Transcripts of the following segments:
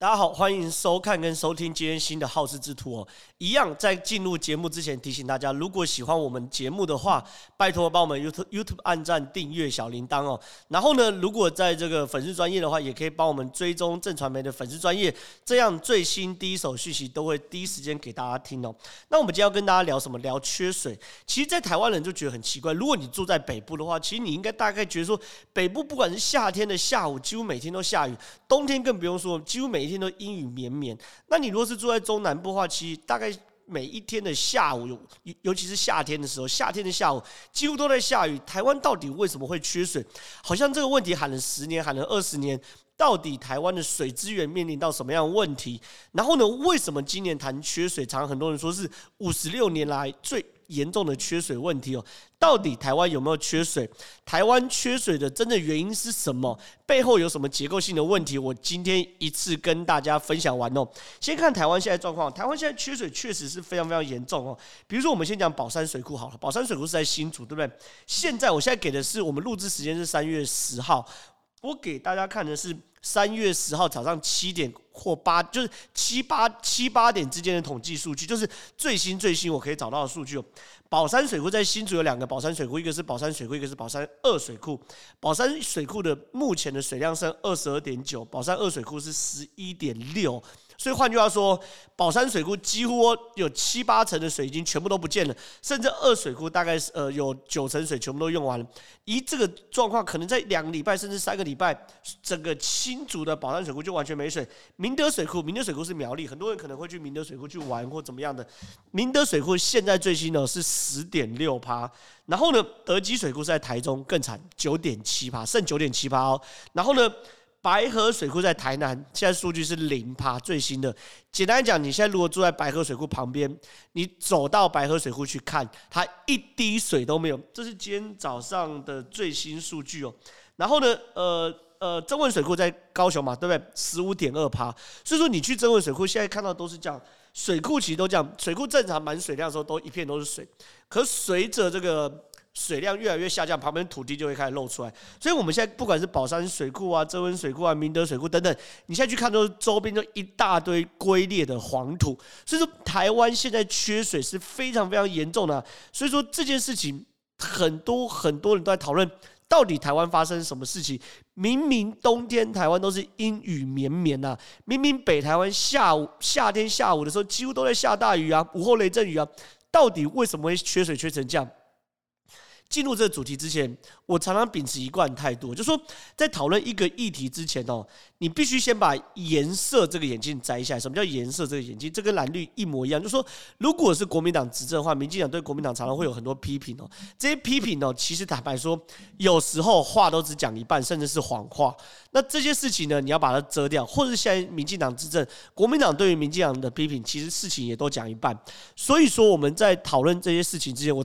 大家好，欢迎收看跟收听今天新的好事之徒哦。一样在进入节目之前提醒大家，如果喜欢我们节目的话，拜托帮我们 YouTube 按赞、订阅、小铃铛哦。然后呢，如果在这个粉丝专页的话，也可以帮我们追踪震传媒的粉丝专页，这样最新第一手讯息都会第一时间给大家听哦。那我们今天要跟大家聊什么？聊缺水。其实，在台湾人就觉得很奇怪，如果你住在北部的话，其实你应该大概觉得说，北部不管是夏天的下午，几乎每天都下雨；冬天更不用说，几乎每天都阴雨绵绵。那你如果是住在中南部的话，其实大概每一天的下午，尤其是夏天的时候，夏天的下午几乎都在下雨。台湾到底为什么会缺水？好像这个问题喊了10年，喊了20年。到底台湾的水资源面临到什么样的问题？然后呢，为什么今年谈缺水，常常很多人说是56年来最严重的缺水问题哦？到底台湾有没有缺水？台湾缺水的真正原因是什么？背后有什么结构性的问题？我今天一次跟大家分享完哦。先看台湾现在状况，台湾现在缺水确实是非常非常严重哦。比如说，我们先讲宝山水库好了，宝山水库是在新竹，对不对？我现在给的是我们录制时间是3月10号。我给大家看的是3月10号早上7点或8，就是七八点之间的统计数据，就是最新我可以找到的数据哦。宝山水库在新竹有2个宝山水库，一个是宝山水库，一个是宝山二水库。宝山水库的目前的水量剩 22.9， 宝山二水库是 11.6。所以换句话说，宝山水库几乎有7-8成的水已经全部都不见了，甚至二水库大概有9成水全部都用完了。以这个状况，可能在2个礼拜甚至3个礼拜，整个新竹的宝山水库就完全没水。明德水库是苗栗，很多人可能会去明德水库去玩或怎么样的。明德水库现在最新的是 10.6%， 然后呢，德基水库是在台中更惨 9.7%， 剩 9.7% 哦。然后呢，白河水库在台南，现在数据是0%，最新的。简单讲，你现在如果住在白河水库旁边，你走到白河水库去看，它一滴水都没有。这是今天早上的最新数据哦。然后呢，曾文水库在高雄嘛，对不对？15.2%。所以说，你去曾文水库，现在看到都是这样。水库其实都这样，水库正常满水量的时候，都一片都是水。可随着这个水量越来越下降，旁边土地就会开始露出来。所以我们现在不管是宝山水库啊、曾文水库啊、明德水库等等，你现在去看都是周边就一大堆龟裂的黄土。所以说台湾现在缺水是非常非常严重的啊。所以说这件事情，很多人都在讨论，到底台湾发生什么事情？明明冬天台湾都是阴雨绵绵啊，明明北台湾夏天下午的时候几乎都在下大雨啊，午后雷阵雨啊，到底为什么会缺水缺成这样？进入这个主题之前，我常常秉持一贯态度，就说在讨论一个议题之前哦，你必须先把颜色这个眼镜摘下来。什么叫颜色这个眼镜？这跟蓝绿一模一样。就说如果是国民党执政的话，民进党对国民党常常会有很多批评哦。这些批评哦，其实坦白说，有时候话都只讲一半，甚至是谎话。那这些事情呢，你要把它遮掉，或者现在民进党执政，国民党对于民进党的批评，其实事情也都讲一半。所以说我们在讨论这些事情之前，我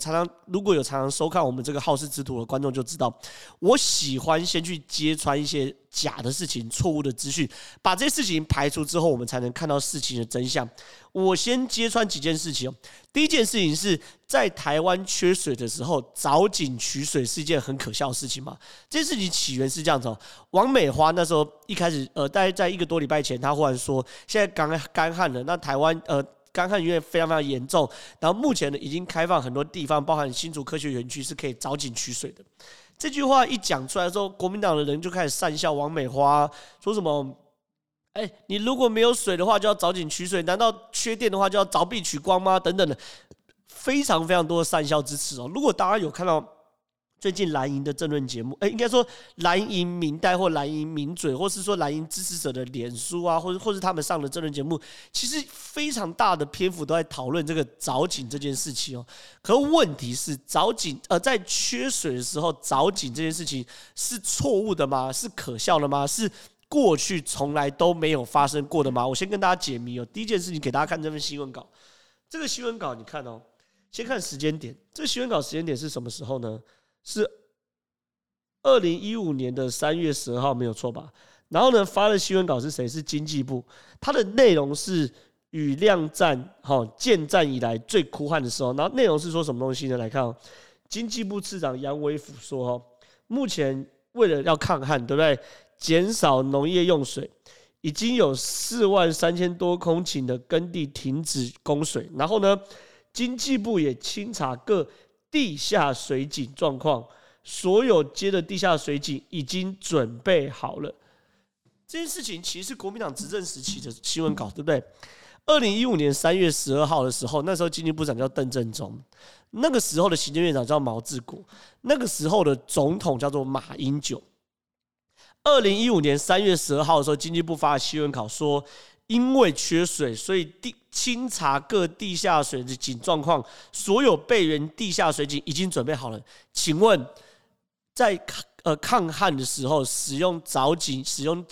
如果有常常收看我们这个好事之徒的观众就知道，我喜欢先去揭穿一些假的事情、错误的资讯，把这些事情排除之后，我们才能看到事情的真相。我先揭穿几件事情哦。第一件事情是在台湾缺水的时候，凿井取水是一件很可笑的事情嘛。这件事情起源是这样子哦，王美花那时候一开始大概在1个多礼拜前，她忽然说现在干旱了，那台湾干旱因为非常非常严重，然后目前呢已经开放很多地方，包含新竹科学园区是可以凿井取水的。这句话一讲出来之后，国民党的人就开始讪笑王美花，说什么你如果没有水的话就要凿井取水，难道缺电的话就要凿壁取光吗？等等的，非常非常多的讪笑之词哦。如果大家有看到最近蓝营的政论节目，应该说蓝营民代或蓝营民嘴，或是说蓝营支持者的脸书啊，或是他们上的政论节目，其实非常大的篇幅都在讨论这个凿井这件事情哦。可问题是，凿井在缺水的时候凿井这件事情是错误的吗？是可笑的吗？是过去从来都没有发生过的吗？我先跟大家解谜哦。第一件事情，给大家看这份新闻稿。这个新闻稿你看哦，先看时间点。这个新闻稿时间点是什么时候呢？是2015年的3月12号，没有错吧？然后呢，发的新闻稿是谁？是经济部，它的内容是雨量战，建战以来最枯旱的时候。然后内容是说什么东西呢？来看哦，经济部次长杨伟甫说，目前为了要抗旱，对不对？减少农业用水，已经有43000多公顷的耕地停止供水，然后呢，经济部也清查各地下水井状况，所有街的地下水井已经准备好了。这件事情其实是国民党执政时期的新闻稿，对不对？2015年3月12号的时候，那时候经济部长叫邓正中，那个时候的行政院长叫毛治国，那个时候的总统叫做马英九。2015年3月12号的时候，经济部发的新闻稿说，因为缺水，所以清查各地下水井状况，所有备援地下水井已经准备好了。请问，在抗旱的时候，使用藻井、使用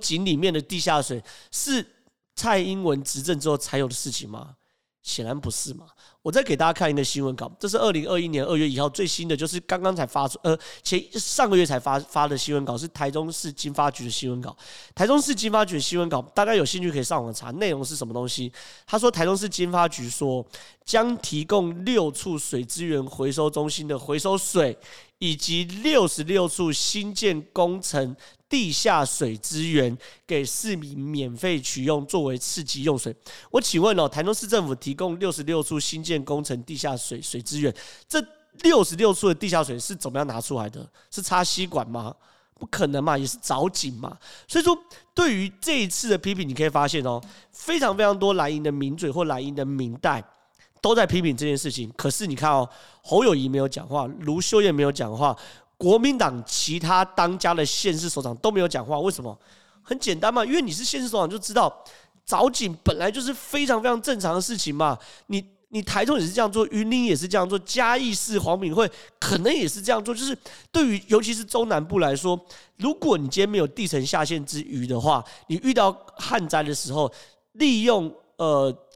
井里面的地下水，是蔡英文执政之后才有的事情吗？显然不是嘛。我再给大家看一个新闻稿，这是2021年2月1号最新的，就是刚刚才发出，上个月才发的新闻稿，是台中市经发局的新闻稿。台中市经发局的新闻稿，大家有兴趣可以上网查内容是什么东西。他说，台中市经发局说将提供6处水资源回收中心的回收水，以及66处新建工程地下水资源给市民免费取用，作为次级用水。我请问哦，台中市政府提供66处新建工程地下水资源，这66处的地下水是怎么样拿出来的？是插吸管吗？不可能嘛，也是藻井嘛。所以说，对于这一次的批评，你可以发现哦，非常非常多蓝营的名嘴或蓝营的民代都在批评这件事情。可是你看哦，侯友宜没有讲话，卢秀燕没有讲话。国民党其他当家的县市首长都没有讲话，为什么？很简单嘛，因为你是县市首长就知道，藻井本来就是非常非常正常的事情嘛。你台中也是这样做，云林也是这样做，嘉义市黄敏惠可能也是这样做。就是对于尤其是中南部来说，如果你今天没有地层下陷之虞的话，你遇到旱灾的时候，利用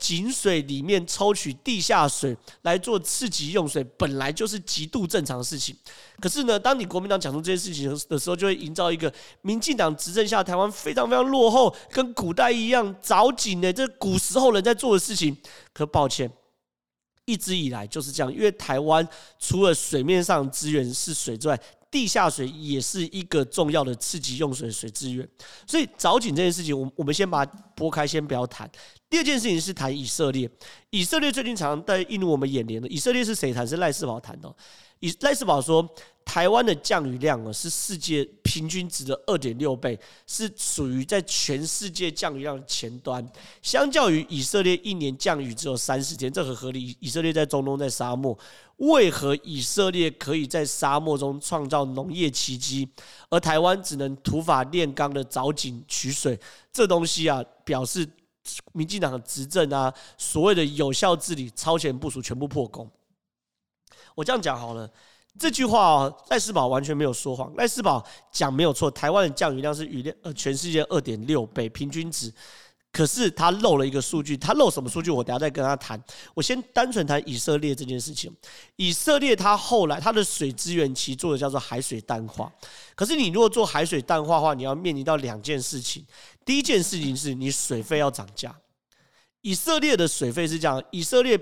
井水里面抽取地下水来做次级用水，本来就是极度正常的事情。可是呢，当你国民党讲出这件事情的时候，就会营造一个民进党执政下台湾非常非常落后，跟古代一样，藻井呢，这古时候人在做的事情。可抱歉，一直以来就是这样，因为台湾除了水面上资源是水之外，地下水也是一个重要的次级用水的水资源。所以藻井这件事情，我们先把它拨开，先不要谈。第二件事情是谈以色列，以色列最近常在映入我们眼帘的，以色列是谁谈？是赖士葆谈的。赖士葆说，台湾的降雨量是世界平均值的2.6倍，是属于在全世界降雨量的前端。相较于以色列一年降雨只有30天，这很合理。以色列在中东，在沙漠，为何以色列可以在沙漠中创造农业奇迹，而台湾只能土法炼钢的藻井取水？这东西啊，表示民进党的执政啊，所谓的有效治理、超前部署，全部破功。我这样讲好了，这句话哦，赖士葆完全没有说谎，赖士葆讲没有错，台湾的降雨量是全世界2.6倍平均值。可是他漏了一个数据，他漏什么数据？我等一下再跟他谈。我先单纯谈以色列这件事情。以色列他后来他的水资源期做的叫做海水淡化。可是你如果做海水淡化的话，你要面临到2件事情。第一件事情是你水费要涨价。以色列的水费是这样，以色列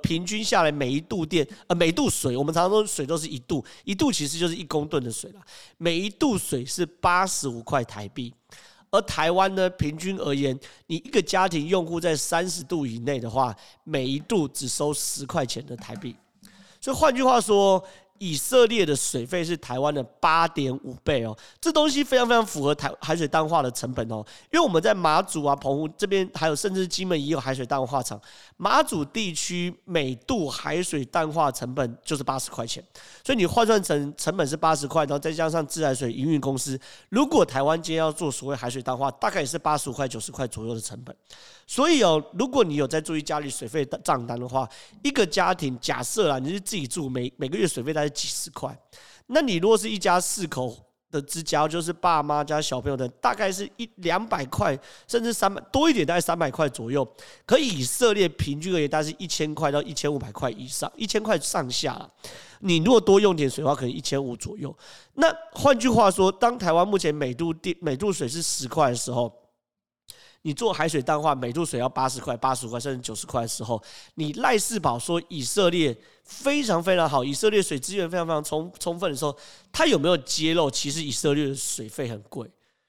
平均下来每一度水，我们常常说水都是一度，一度其实就是1公吨的水啦。每一度水是85块台币。而台湾呢，平均而言，你一个家庭用户在30度以内的话，每一度只收10块钱的台币。所以换句话说，以色列的水费是台湾的8.5倍哦。这东西非常非常符合海水淡化的成本哦。因为我们在马祖啊、澎湖这边，还有甚至金门也有海水淡化厂。马祖地区每度海水淡化成本就是80块钱，所以你换算成成本是80块，然后再加上自来水营运公司，如果台湾今天要做所谓海水淡化，大概也是85块90块左右的成本。所以哦，如果你有在注意家里水费账单的话，一个家庭假设啦，你是自己住，每个月水费大概几十块，那你如果是一家4口的之家，就是爸妈加小朋友的，大概是200块，甚至300多一点，大概300块左右。可以以色列平均而言，大概是1000块到1500块以上，1000块上下啦。你如果多用点水的话，可能1500左右。那换句话说，当台湾目前每度水是10块的时候，你做海水淡化，每度水要80块、85块甚至90块的时候，你赖士葆说以色列非常非常好，以色列水资源非常非常充分的时候，他有没有揭露其实以色列的水费很贵？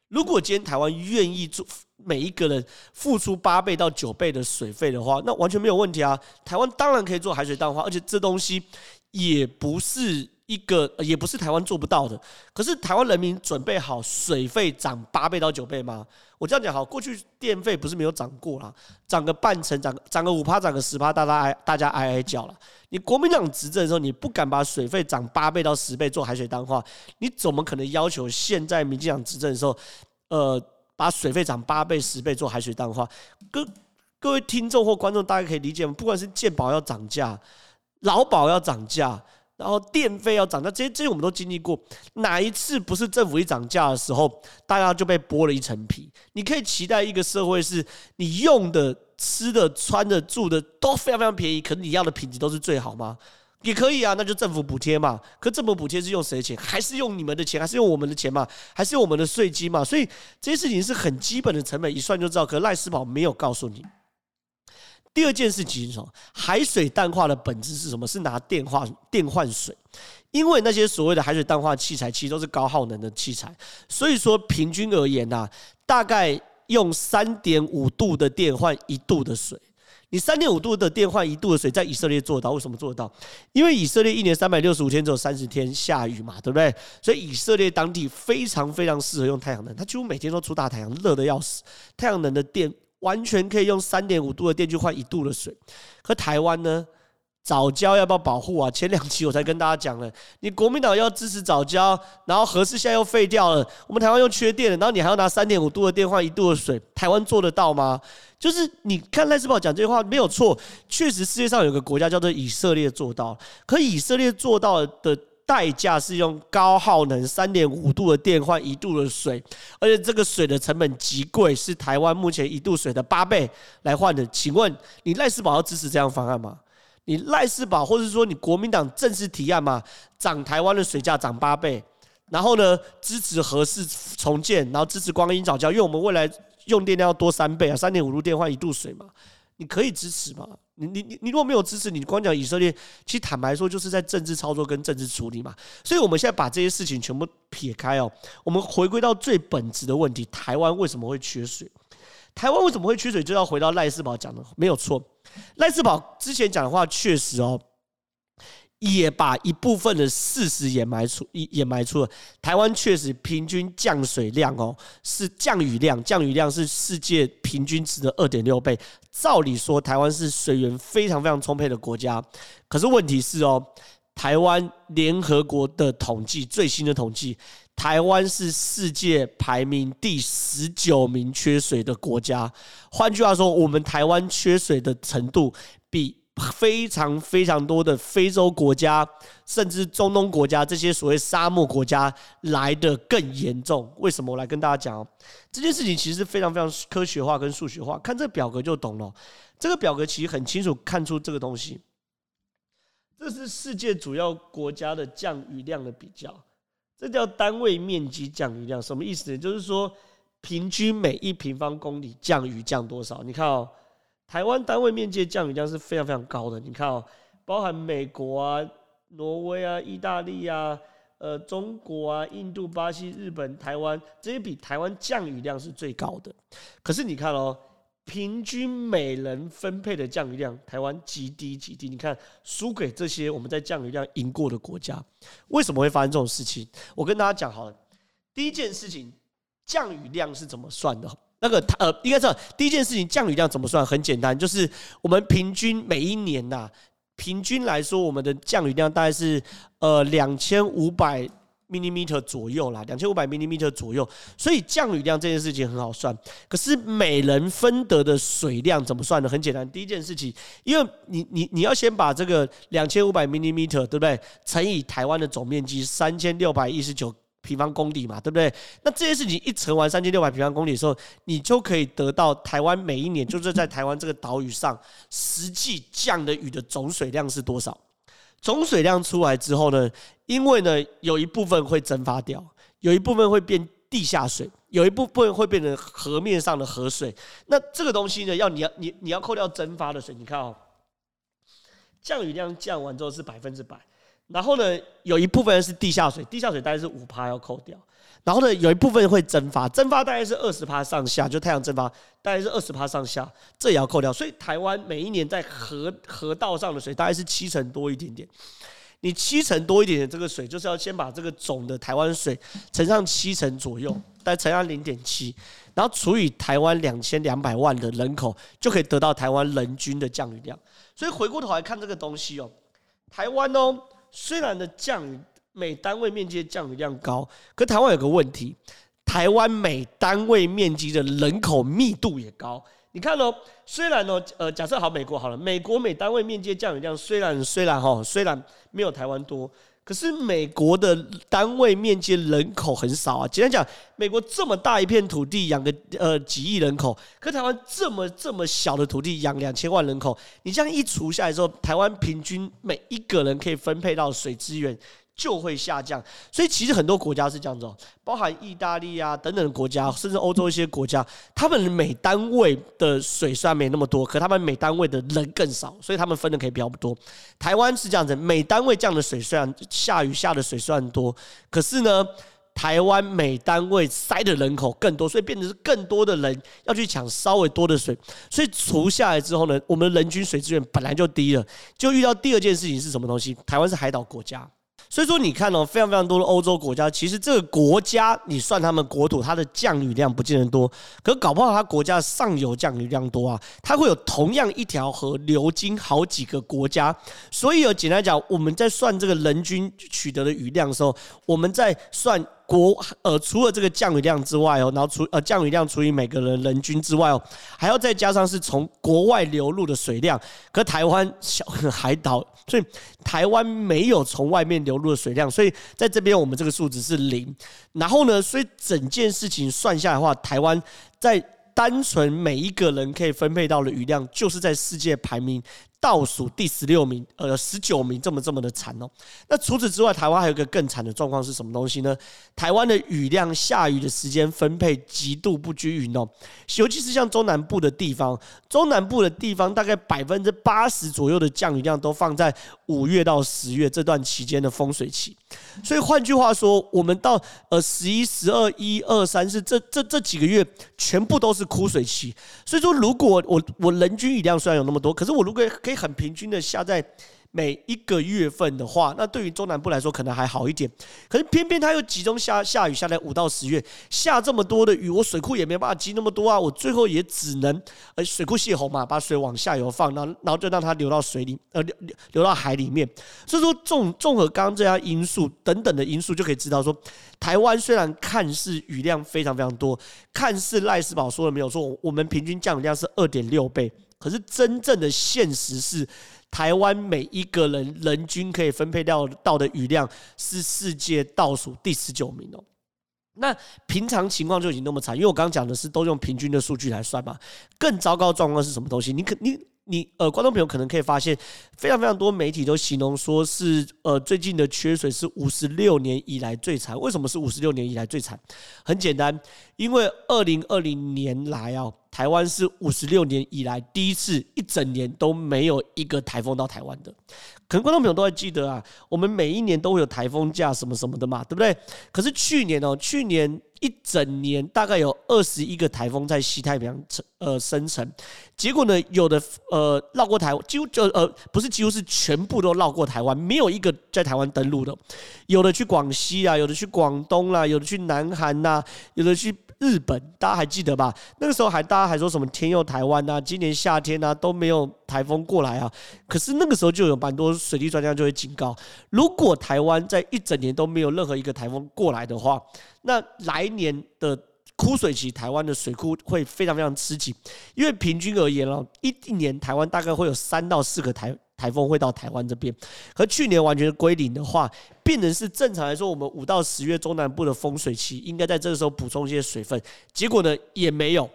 如果今天台湾愿意做每一个人付出8倍到9倍的水费的话，那完全没有问题啊！台湾当然可以做海水淡化，而且这东西也不是一个，也不是台湾做不到的。可是台湾人民准备好水费涨8倍到9倍吗？我这样讲好，过去电费不是没有涨过啦，涨个半成，涨个5%，涨个10%，大家哀哀叫啦。你国民党执政的时候，你不敢把水费涨8倍到10倍做海水淡化，你怎么可能要求现在民进党执政的时候，把水费涨8倍、10倍做海水淡化？各位听众或观众大家可以理解吗？不管是健保要涨价，劳保要涨价，然后电费要涨价，这些我们都经历过。哪一次不是政府一涨价的时候，大家就被剥了一层皮？你可以期待一个社会是你用的、吃的、穿的、住的都非常非常便宜，可是你要的品质都是最好吗？也可以啊，那就政府补贴嘛。可政府补贴是用谁的钱？还是用你们的钱？还是用我们的钱嘛？还是用我们的税金嘛？所以这些事情是很基本的成本，一算就知道。可是赖士葆没有告诉你。第二件事情，海水淡化的本质是什么？是拿电换水。因为那些所谓的海水淡化器材，其实都是高耗能的器材，所以说平均而言啊，大概用 3.5 度的电换1度的水。你 3.5 度的电换1度的水在以色列做得到，为什么做得到？因为以色列一年365天只有30天下雨嘛，对不对？所以以色列当地非常非常适合用太阳能，它几乎每天都出大太阳，热得要死。太阳能的电完全可以用 3.5 度的电去换1度的水。可台湾呢？藻礁要不要保护啊？前2集我才跟大家讲了，你国民党要支持藻礁，然后核四现在又废掉了，我们台湾又缺电了，然后你还要拿 3.5 度的电换1度的水，台湾做得到吗？就是你看赖士葆讲这句话没有错，确实世界上有个国家叫做以色列做到，可以色列做到的代价是用高耗能 3.5 度的电换1度的水，而且这个水的成本极贵，是台湾目前1度水的8倍来换的。请问你赖士葆要支持这样方案吗？你赖士葆，或是说你国民党正式提案嘛，涨台湾的水价涨8倍，然后呢支持核四重建，然后支持光阴藻礁，因为我们未来用电量要多3倍啊，3.5 度电换1度水嘛，你可以支持嘛？你如果没有支持，你光讲以色列，其实坦白说就是在政治操作跟政治处理嘛。所以我们现在把这些事情全部撇开哦，我们回归到最本质的问题：台湾为什么会缺水？台湾为什么会缺水，就要回到赖士葆讲的，没有错。赖士葆之前讲的话，确实哦，也把一部分的事实掩埋出了。台湾确实平均降水量哦，是降雨量是世界平均值的 2.6 倍。照理说，台湾是水源非常非常充沛的国家，可是问题是哦，台湾联合国的统计，最新的统计，台湾是世界排名第19名缺水的国家。换句话说，我们台湾缺水的程度比非常非常多的非洲国家，甚至中东国家这些所谓沙漠国家来得更严重。为什么？我来跟大家讲哦，这件事情其实非常非常科学化跟数学化，看这个表格就懂了。这个表格其实很清楚看出这个东西，这是世界主要国家的降雨量的比较。这叫单位面积降雨量，什么意思呢？就是说，平均每一平方公里降雨降多少？你看哦，台湾单位面积降雨量是非常非常高的。你看哦，包含美国啊、挪威啊、意大利啊、中国啊、印度、巴西、日本、台湾，这些比台湾降雨量是最高的。可是你看哦，平均每人分配的降雨量，台湾极低极低。你看，输给这些我们在降雨量赢过的国家，为什么会发生这种事情？我跟大家讲好了，第一件事情，降雨量是怎么算的？应该知道，第一件事情降雨量怎么算？很简单，就是我们平均每一年呐，平均来说，我们的降雨量大概是2500mm 左右啦，2500mm 左右，所以降雨量这件事情很好算。可是每人分得的水量怎么算呢？很简单，第一件事情，因为你要先把这个 2500mm 对不对，乘以台湾的总面积3619平方公里嘛，对不对？那这些事情一乘完3600平方公里的时候，你就可以得到台湾每一年就是在台湾这个岛屿上实际降的雨的总水量是多少。总水量出来之后呢，因为呢有一部分会蒸发掉，有一部分会变地下水，有一部分会变成河面上的河水。那这个东西呢，你要扣掉蒸发的水。你看哦，降雨量降完之后是100%，然后呢，有一部分是地下水，地下水大概是 5% 要扣掉。然后呢，有一部分会蒸发，蒸发大概是 20% 上下，就太阳蒸发大概是 20% 上下，这也要扣掉。所以台湾每一年在 河道上的水大概是7成多一点点。你7成多一点点这个水，就是要先把这个总的台湾水乘上7成左右，再乘上 0.7， 然后除以台湾2200万的人口，就可以得到台湾人均的降雨量。所以回过头来看这个东西哦，台湾哦，虽然的降雨每单位面积的降雨量高，可台湾有个问题，台湾每单位面积的人口密度也高。你看哦，虽然哦，假设好美国好了，美国每单位面积降雨量虽然没有台湾多，可是美国的单位面积人口很少啊。简单讲，美国这么大一片土地养个几亿人口，可台湾这么小的土地养2000万人口，你这样一除下来之后，台湾平均每一个人可以分配到水资源就会下降。所以其实很多国家是这样子哦，包含意大利啊等等的国家，甚至欧洲一些国家，他们每单位的水虽然没那么多，可他们每单位的人更少，所以他们分的可以比较多。台湾是这样子，每单位降的水虽然下雨下的水虽然多，可是呢，台湾每单位塞的人口更多，所以变成是更多的人要去抢稍微多的水，所以除下来之后呢，我们的人均水资源本来就低了，就遇到第二件事情是什么东西？台湾是海岛国家。所以说你看哦，非常非常多的欧洲国家，其实这个国家你算他们国土，它的降雨量不见得多，可搞不好它国家上游降雨量多啊，它会有同样一条河流经好几个国家。所以简单讲，我们在算这个人均取得的雨量的时候，我们在算除了这个降雨量之外哦，然后降雨量除以每个人人均之外哦，还要再加上是从国外流入的水量。可台湾小海岛，所以台湾没有从外面流入的水量，所以在这边我们这个数值是0。然后呢，所以整件事情算下来的话，台湾在单纯每一个人可以分配到的雨量，就是在世界排名倒数第16名，19名，这么的惨哦。那除此之外，台湾还有一个更惨的状况是什么东西呢？台湾的雨量下雨的时间分配极度不均匀哦，尤其是像中南部的地方，大概80%左右的降雨量都放在5月到10月这段期间的丰水期。所以换句话说，我们到11、12、1、2、3是这几个月全部都是枯水期。所以说，如果我人均雨量虽然有那么多，可是我如果可以很平均的下在每一个月份的话，那对于中南部来说可能还好一点。可是偏偏它又集中下雨，下在5到10月，下这么多的雨，我水库也没办法积那么多啊，我最后也只能水库泄洪嘛，把水往下游放，然后就让它流到水里，流到海里面。所以说，综合刚刚这样因素等等的因素，就可以知道说，台湾虽然看似雨量非常非常多，看似赖士宝说的没有错，我们平均降雨量是 2.6 倍。可是真正的现实是，台湾每一个人人均可以分配到的雨量是世界倒数第19名哦。那平常情况就已经那么惨，因为我刚刚讲的是都用平均的数据来算嘛。更糟糕的状况是什么东西？你观众朋友可能可以发现，非常非常多媒体都形容说是最近的缺水是56年以来最惨。为什么是56年以来最惨？很简单，因为2020年来啊，台湾是56年以来第一次一整年都没有一个台风到台湾的。可能观众朋友都还记得啊，我们每一年都会有台风假什么什么的嘛，对不对？可是去年一整年大概有21个台风在西太平洋生成，结果呢，有的绕过台湾，几乎不是几乎是全部都绕过台湾，没有一个在台湾登陆的。有的去广西啊，有的去广东啦、啊，有的去南韩呐、啊，有的去日本，大家还记得吧？那个时候大家还说什么天佑台湾啊，今年夏天啊都没有台风过来啊。可是那个时候就有蛮多水利专家就会警告，如果台湾在一整年都没有任何一个台风过来的话，那来年的枯水期，台湾的水库会非常非常吃紧，因为平均而言哦，一年台湾大概会有3到4个台风会到台湾这边，和去年完全归零的话，变成是正常来说，我们5到10月中南部的丰水期应该在这个时候补充一些水分，结果呢也没有。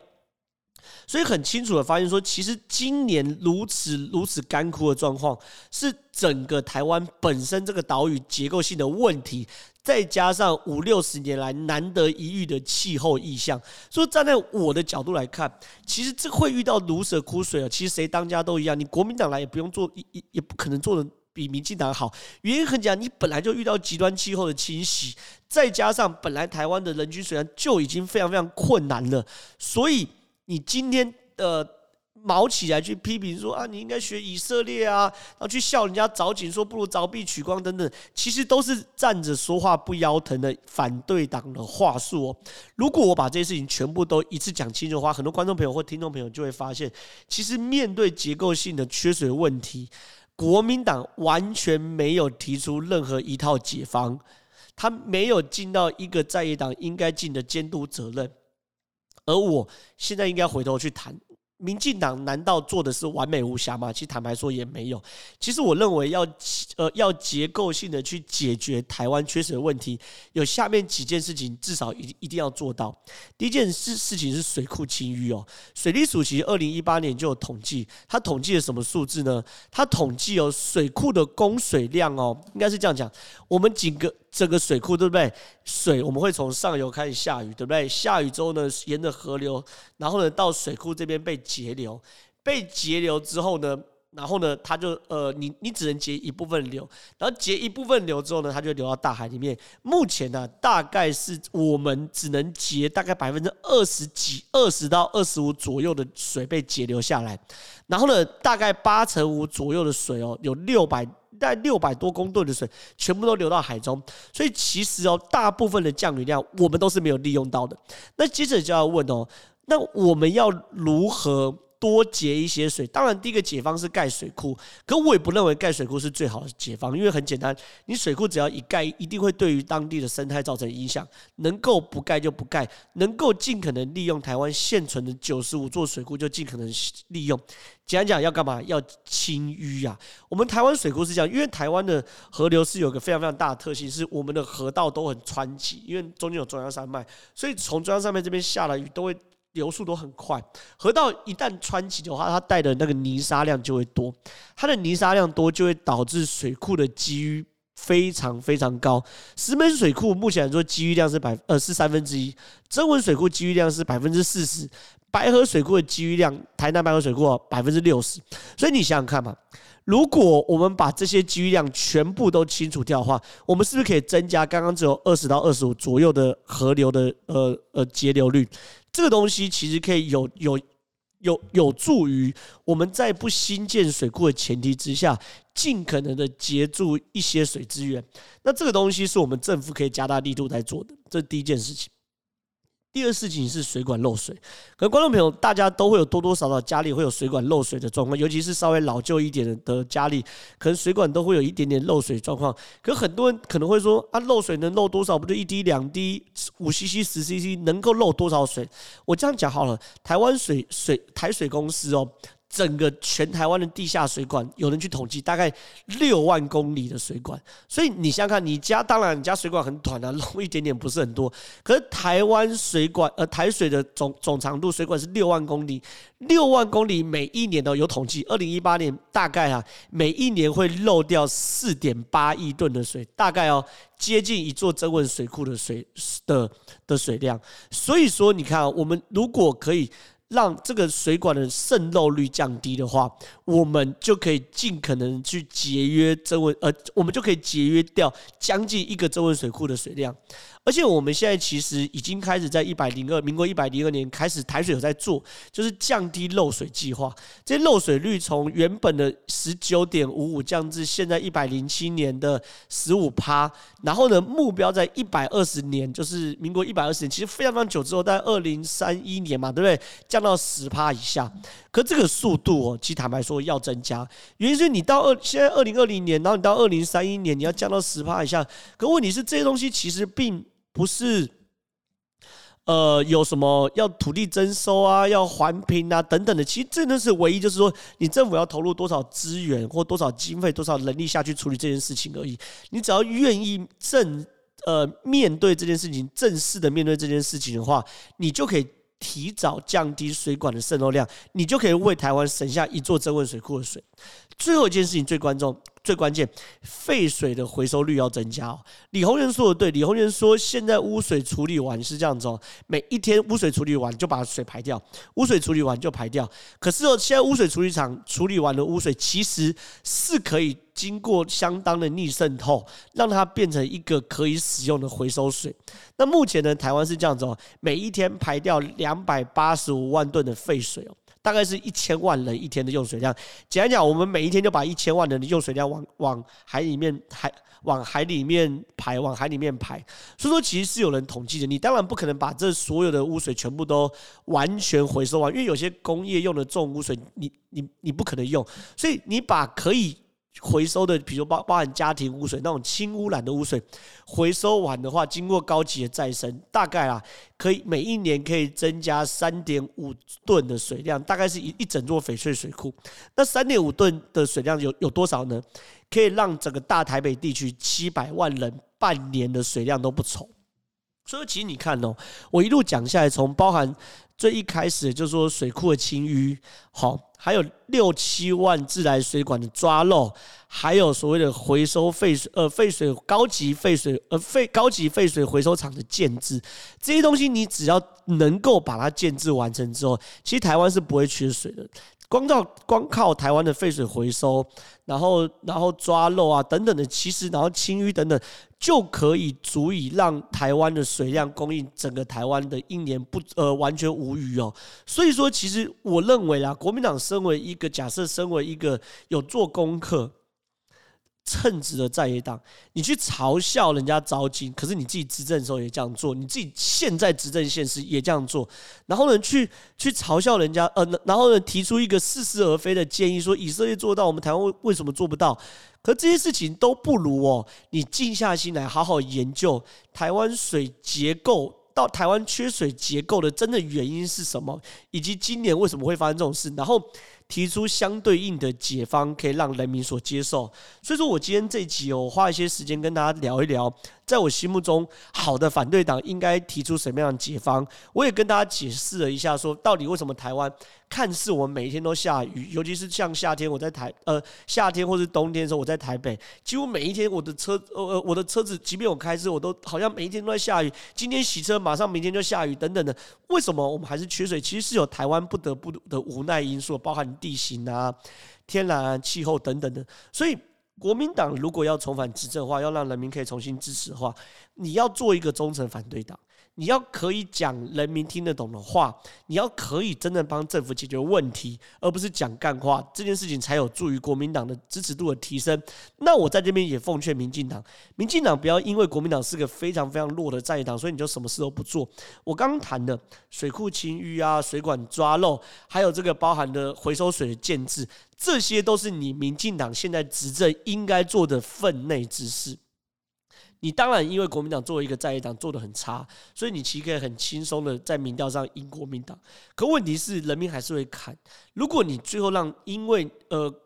所以很清楚的发现说，其实今年如此干枯的状况，是整个台湾本身这个岛屿结构性的问题，再加上50、60年来难得一遇的气候异象。所以站在我的角度来看，其实这会遇到如此的枯水，其实谁当家都一样，你国民党来也不可能做的比民进党好，原因很简单，你本来就遇到极端气候的侵袭，再加上本来台湾的人均水量就已经非常非常困难了，所以你今天毛起来去批评说啊，你应该学以色列啊，然后去笑人家凿井，说不如凿壁取光等等，其实都是站着说话不腰疼的反对党的话术哦。如果我把这些事情全部都一次讲清楚的话，很多观众朋友或听众朋友就会发现，其实面对结构性的缺水问题，国民党完全没有提出任何一套解方，他没有尽到一个在野党应该尽的监督责任。而我现在应该回头去谈，民进党难道做的是完美无瑕吗？其实坦白说也没有。其实我认为要结构性的去解决台湾缺水问题，有下面几件事情至少一定要做到。第一件事情是水库清淤哦，水利署其实2018年就有统计，他统计了什么数字呢？他统计哦水库的供水量哦，应该是这样讲，我们整个水库对不对？水我们会从上游开始下雨，对不对？下雨之后呢，沿着河流，然后呢到水库这边被截流，被截流之后呢，然后呢它就你只能截一部分流，然后截一部分流之后呢，它就流到大海里面。目前呢、啊，大概是我们只能截大概20%到25%左右的水被截流下来，然后呢大概85%左右的水哦，有600多公吨的水全部都流到海中，所以其实哦，大部分的降雨量我们都是没有利用到的。那接着就要问哦，那我们要如何多截一些水？当然，第一个解方是盖水库，可我也不认为盖水库是最好的解方，因为很简单，你水库只要一盖，一定会对于当地的生态造成影响。能够不盖就不盖，能够尽可能利用台湾现存的95座水库就尽可能利用。简单讲，要干嘛？要清淤啊！我们台湾水库是这样，因为台湾的河流是有一个非常非常大的特性，是我们的河道都很湍急，因为中间有中央山脉，所以从中央山脉这边下了雨都会。流速都很快，河道一旦湍急的话，它带的那个泥沙量就会多，它的泥沙量多就会导致水库的积淤非常非常高。石门水库目前来说积淤量是1/3，曾文水库积淤量是40%，白河水库的积淤量，台南白河水库60%。所以你想想看嘛，如果我们把这些积淤量全部都清除掉的话，我们是不是可以增加刚刚只有20%到25%左右的河流的截流率？这个东西其实可以有助于我们在不新建水库的前提之下，尽可能的截住一些水资源。那这个东西是我们政府可以加大力度来做的，这是第一件事情。第二事情是水管漏水，可能观众朋友大家都会有多多少少家里会有水管漏水的状况，尤其是稍微老旧一点的家里，可能水管都会有一点点漏水状况。可很多人可能会说啊，漏水能漏多少？不就1滴、2滴、5cc、10cc， 能够漏多少水？我这样讲好了，台湾台水公司哦，整个全台湾的地下水管，有人去统计，大概6万公里的水管。所以你想想看，当然你家水管很短啊，漏一点点不是很多。可是台湾水管，台水的总长度水管是6万公里，6万公里每一年都有统计，2018年大概啊，每一年会漏掉4.8亿吨的水，大概哦，接近1座曾文水库的水量。所以说，你看啊，我们如果可以让这个水管的渗漏率降低的话，我们就可以尽可能去节约我们就可以节约掉将近一个曾文水库的水量。而且我们现在其实已经开始在民国102年开始，台水有在做，就是降低漏水计划。这些漏水率从原本的 19.55% 降至现在107年的 15%， 然后呢，目标在120年，就是民国120年，其实非常非常久之后，在2031年嘛，对不对？降到 10% 以下。可这个速度哦，其实坦白说要增加，原因是你到现在2020年，然后你到2031年，你要降到 10% 以下。可问题是这些东西其实并不是有什么要土地征收啊，要环评啊等等的，其实真的是唯一就是说，你政府要投入多少资源或多少经费、多少人力下去处理这件事情而已。你只要愿意面对这件事情，正式的面对这件事情的话，你就可以提早降低水管的渗漏量，你就可以为台湾省下1座曾文水库的水。最后一件事情最关重，最关键，废水的回收率要增加哦。李鸿源说的对，李鸿源说现在污水处理完是这样子哦，每一天污水处理完就把水排掉，污水处理完就排掉。可是哦，现在污水处理厂处理完的污水其实是可以经过相当的逆渗透，让它变成一个可以使用的回收水。那目前呢，台湾是这样子哦，每一天排掉285万吨的废水哦。大概是1000万人一天的用水量。简单讲，我们每一天就把1000万人的用水量 往海里面排。所以说，其实是有人统计的。你当然不可能把这所有的污水全部都完全回收完，因为有些工业用的重污水，你不可能用。所以你把可以回收的，比如包含家庭污水那种轻污染的污水，回收完的话，经过高级的再生，大概啦。可以每一年可以增加3.5吨的水量，大概是一整座翡翠水库。那3.5吨的水量 有多少呢？可以让整个大台北地区700万人半年的水量都不愁。所以其实你看哦，我一路讲下来，从包含最一开始就是说水库的清淤，好，还有6-7万自来水管的抓漏，还有所谓的回收废水高级废水回收厂的建制，这些东西你只要能够把它建制完成之后，其实台湾是不会缺水的。光靠台湾的废水回收，然后抓漏啊等等的，其实然后清淤等等，就可以足以让台湾的水量供应整个台湾的一年完全无虞哦。所以说，其实我认为啦，国民党身为一个有做功课、称职的在野党，你去嘲笑人家糟心，可是你自己执政的时候也这样做，你自己现在执政现实也这样做，然后呢去嘲笑人家，然后呢提出一个似是而非的建议，说以色列做到，我们台湾为什么做不到？可这些事情都不如哦，你静下心来好好研究台湾水结构。到台湾缺水结构的真的原因是什么，以及今年为什么会发生这种事，然后提出相对应的解方，可以让人民所接受。所以说我今天这一集，我花一些时间跟大家聊一聊，在我心目中好的反对党应该提出什么样的解方。我也跟大家解释了一下，说到底为什么台湾看似我们每天都下雨，尤其是像夏天，我在夏天或是冬天的时候，我在台北，几乎每一天我的车子，即便我开车，我都好像每一天都在下雨。今天洗车，马上明天就下雨，等等的。为什么我们还是缺水？其实是有台湾不得不的无奈因素，包含地形啊、天然啊、气候等等的。所以，国民党如果要重返执政的话，要让人民可以重新支持的话，你要做一个忠诚反对党。你要可以讲人民听得懂的话，你要可以真正帮政府解决问题，而不是讲干话，这件事情才有助于国民党的支持度的提升。那我在这边也奉劝民进党不要因为国民党是个非常非常弱的在野党，所以你就什么事都不做。我刚谈的水库清淤啊、水管抓漏，还有这个包含的回收水的建制，这些都是你民进党现在执政应该做的分内之事。你当然因为国民党作为一个在野党做得很差，所以你其实可以很轻松的在民调上赢国民党。可问题是，人民还是会看。如果你最后让因为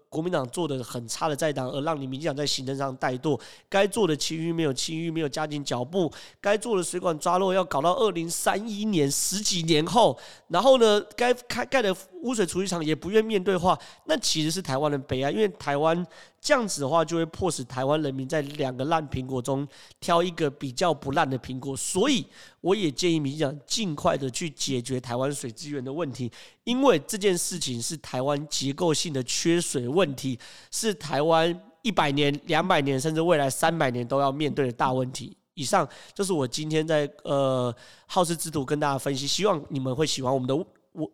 国民党做得很差的在野党，而让你民进党在行政上怠惰，该做的清淤没有加紧脚步，该做的水管抓漏要搞到2031年十几年后，然后呢，该盖的污水处理厂也不愿面对的话，那其实是台湾的悲哀，因为台湾。这样子的话，就会迫使台湾人民在2个烂苹果中挑一个比较不烂的苹果。所以，我也建议民进党尽快的去解决台湾水资源的问题，因为这件事情是台湾结构性的缺水问题，是台湾100年、200年，甚至未来300年都要面对的大问题。以上就是我今天在好事之徒跟大家分析，希望你们会喜欢我们的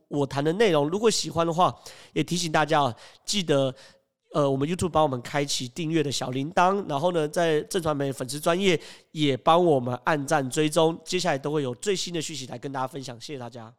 我谈的内容。如果喜欢的话，也提醒大家记得。我们 YouTube 帮我们开启订阅的小铃铛，然后呢，在震传媒粉丝专页也帮我们按赞追踪，接下来都会有最新的讯息来跟大家分享，谢谢大家。